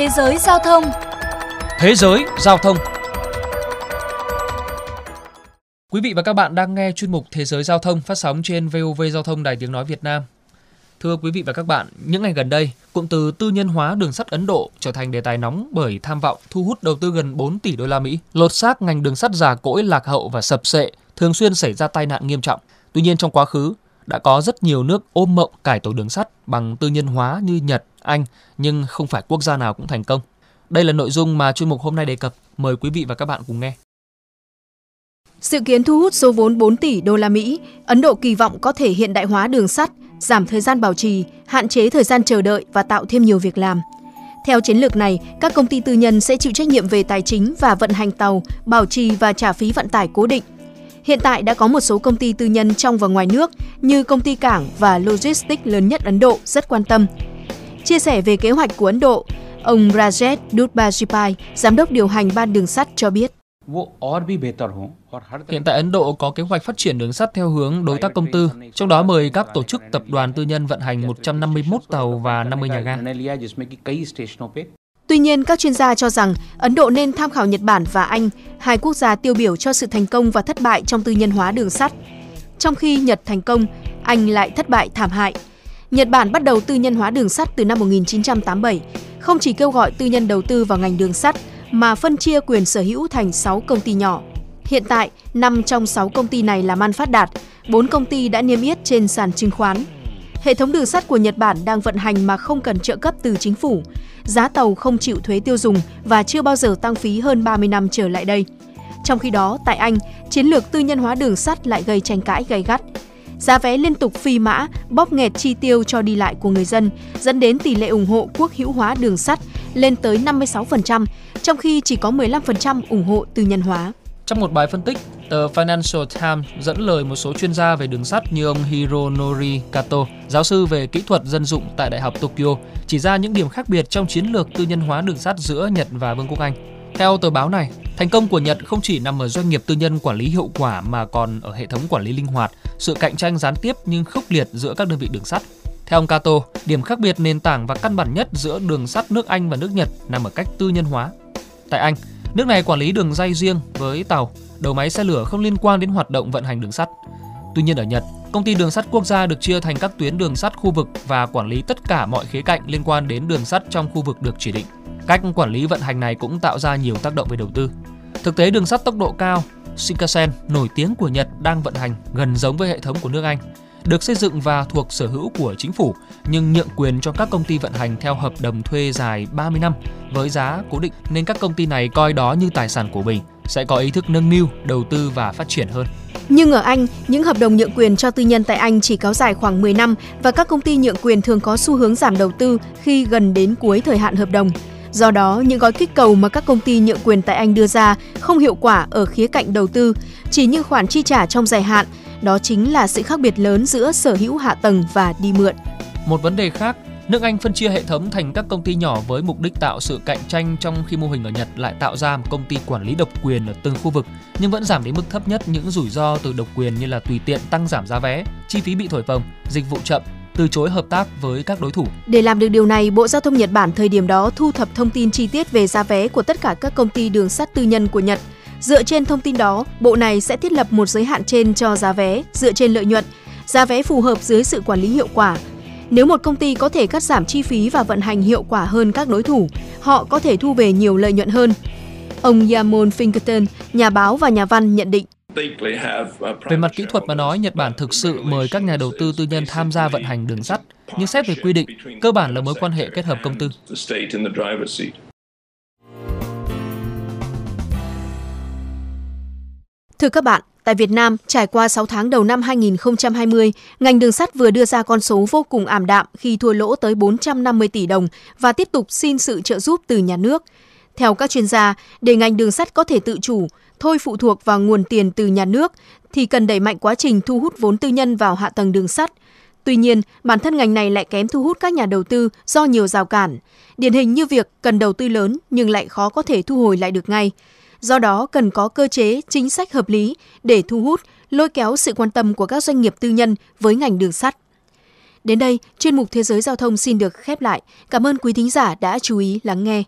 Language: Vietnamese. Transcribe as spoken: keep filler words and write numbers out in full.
Thế giới giao thông. Thế giới giao thông. Quý vị và các bạn đang nghe chuyên mục Thế giới giao thông phát sóng trên vê o vê Giao thông Đài Tiếng nói Việt Nam. Thưa quý vị và các bạn, những ngày gần đây, cụm từ tư nhân hóa đường sắt Ấn Độ trở thành đề tài nóng bởi tham vọng thu hút đầu tư gần bốn tỷ đô la Mỹ, lột xác ngành đường sắt già cỗi, lạc hậu và sập sệ, thường xuyên xảy ra tai nạn nghiêm trọng. Tuy nhiên, trong quá khứ đã có rất nhiều nước ôm mộng cải tổ đường sắt bằng tư nhân hóa như Nhật, Anh, nhưng không phải quốc gia nào cũng thành công. Đây là nội dung mà chuyên mục hôm nay đề cập, mời quý vị và các bạn cùng nghe. Dự kiến thu hút số vốn bốn tỷ đô la Mỹ, Ấn Độ kỳ vọng có thể hiện đại hóa đường sắt, giảm thời gian bảo trì, hạn chế thời gian chờ đợi và tạo thêm nhiều việc làm. Theo chiến lược này, các công ty tư nhân sẽ chịu trách nhiệm về tài chính và vận hành tàu, bảo trì và trả phí vận tải cố định. Hiện tại đã có một số công ty tư nhân trong và ngoài nước như công ty cảng và logistics lớn nhất Ấn Độ rất quan tâm. Chia sẻ về kế hoạch của Ấn Độ, ông Rajesh Dutbajipai, giám đốc điều hành ban đường sắt cho biết. Hiện tại Ấn Độ có kế hoạch phát triển đường sắt theo hướng đối tác công tư, trong đó mời các tổ chức tập đoàn tư nhân vận hành một trăm năm mươi mốt tàu và năm mươi nhà ga. Tuy nhiên, các chuyên gia cho rằng Ấn Độ nên tham khảo Nhật Bản và Anh, hai quốc gia tiêu biểu cho sự thành công và thất bại trong tư nhân hóa đường sắt. Trong khi Nhật thành công, Anh lại thất bại thảm hại. Nhật Bản bắt đầu tư nhân hóa đường sắt từ năm một nghìn chín trăm tám mươi bảy, không chỉ kêu gọi tư nhân đầu tư vào ngành đường sắt, mà phân chia quyền sở hữu thành sáu công ty nhỏ. Hiện tại, năm trong sáu công ty này làm ăn phát đạt, bốn công ty đã niêm yết trên sàn chứng khoán. Hệ thống đường sắt của Nhật Bản đang vận hành mà không cần trợ cấp từ chính phủ, giá tàu không chịu thuế tiêu dùng và chưa bao giờ tăng phí hơn ba mươi năm trở lại đây. Trong khi đó, tại Anh, chiến lược tư nhân hóa đường sắt lại gây tranh cãi gay gắt. Giá vé liên tục phi mã, bóp nghẹt chi tiêu cho đi lại của người dân, dẫn đến tỷ lệ ủng hộ quốc hữu hóa đường sắt lên tới năm mươi sáu phần trăm, trong khi chỉ có mười lăm phần trăm ủng hộ tư nhân hóa. Trong một bài phân tích, tờ Financial Times dẫn lời một số chuyên gia về đường sắt như ông Hironori Kato, giáo sư về kỹ thuật dân dụng tại Đại học Tokyo, chỉ ra những điểm khác biệt trong chiến lược tư nhân hóa đường sắt giữa Nhật và Vương quốc Anh. Theo tờ báo này, thành công của Nhật không chỉ nằm ở doanh nghiệp tư nhân quản lý hiệu quả mà còn ở hệ thống quản lý linh hoạt, sự cạnh tranh gián tiếp nhưng khốc liệt giữa các đơn vị đường sắt. Theo ông Kato, điểm khác biệt nền tảng và căn bản nhất giữa đường sắt nước Anh và nước Nhật nằm ở cách tư nhân hóa. Tại Anh, nước này quản lý đường ray riêng với tàu, đầu máy xe lửa không liên quan đến hoạt động vận hành đường sắt. Tuy nhiên ở Nhật, công ty đường sắt quốc gia được chia thành các tuyến đường sắt khu vực và quản lý tất cả mọi khía cạnh liên quan đến đường sắt trong khu vực được chỉ định. Cách quản lý vận hành này cũng tạo ra nhiều tác động về đầu tư. Thực tế, đường sắt tốc độ cao Shinkansen nổi tiếng của Nhật đang vận hành gần giống với hệ thống của nước Anh, được xây dựng và thuộc sở hữu của chính phủ, nhưng nhượng quyền cho các công ty vận hành theo hợp đồng thuê dài ba mươi năm với giá cố định, nên các công ty này coi đó như tài sản của mình, sẽ có ý thức nâng niu, đầu tư và phát triển hơn. Nhưng ở Anh, những hợp đồng nhượng quyền cho tư nhân tại Anh chỉ kéo dài khoảng mười năm và các công ty nhượng quyền thường có xu hướng giảm đầu tư khi gần đến cuối thời hạn hợp đồng. Do đó, những gói kích cầu mà các công ty nhượng quyền tại Anh đưa ra không hiệu quả ở khía cạnh đầu tư, chỉ như khoản chi trả trong dài hạn. Đó chính là sự khác biệt lớn giữa sở hữu hạ tầng và đi mượn. Một vấn đề khác, nước Anh phân chia hệ thống thành các công ty nhỏ với mục đích tạo sự cạnh tranh, trong khi mô hình ở Nhật lại tạo ra một công ty quản lý độc quyền ở từng khu vực, nhưng vẫn giảm đến mức thấp nhất những rủi ro từ độc quyền như là tùy tiện tăng giảm giá vé, chi phí bị thổi phồng, dịch vụ chậm, từ chối hợp tác với các đối thủ. Để làm được điều này, Bộ Giao thông Nhật Bản thời điểm đó thu thập thông tin chi tiết về giá vé của tất cả các công ty đường sắt tư nhân của Nhật. Dựa trên thông tin đó, bộ này sẽ thiết lập một giới hạn trên cho giá vé dựa trên lợi nhuận, giá vé phù hợp dưới sự quản lý hiệu quả. Nếu một công ty có thể cắt giảm chi phí và vận hành hiệu quả hơn các đối thủ, họ có thể thu về nhiều lợi nhuận hơn. Ông Damon Pinkerton, nhà báo và nhà văn nhận định. Về mặt kỹ thuật mà nói, Nhật Bản thực sự mời các nhà đầu tư tư nhân tham gia vận hành đường sắt, nhưng xét về quy định, cơ bản là mối quan hệ kết hợp công tư. Thưa các bạn, tại Việt Nam, trải qua sáu tháng đầu năm hai nghìn không trăm hai mươi, ngành đường sắt vừa đưa ra con số vô cùng ảm đạm khi thua lỗ tới bốn trăm năm mươi tỷ đồng và tiếp tục xin sự trợ giúp từ nhà nước. Theo các chuyên gia, để ngành đường sắt có thể tự chủ, thôi phụ thuộc vào nguồn tiền từ nhà nước, thì cần đẩy mạnh quá trình thu hút vốn tư nhân vào hạ tầng đường sắt. Tuy nhiên, bản thân ngành này lại kém thu hút các nhà đầu tư do nhiều rào cản. Điển hình như việc cần đầu tư lớn nhưng lại khó có thể thu hồi lại được ngay. Do đó, cần có cơ chế, chính sách hợp lý để thu hút, lôi kéo sự quan tâm của các doanh nghiệp tư nhân với ngành đường sắt. Đến đây, chuyên mục Thế giới Giao thông xin được khép lại. Cảm ơn quý thính giả đã chú ý lắng nghe.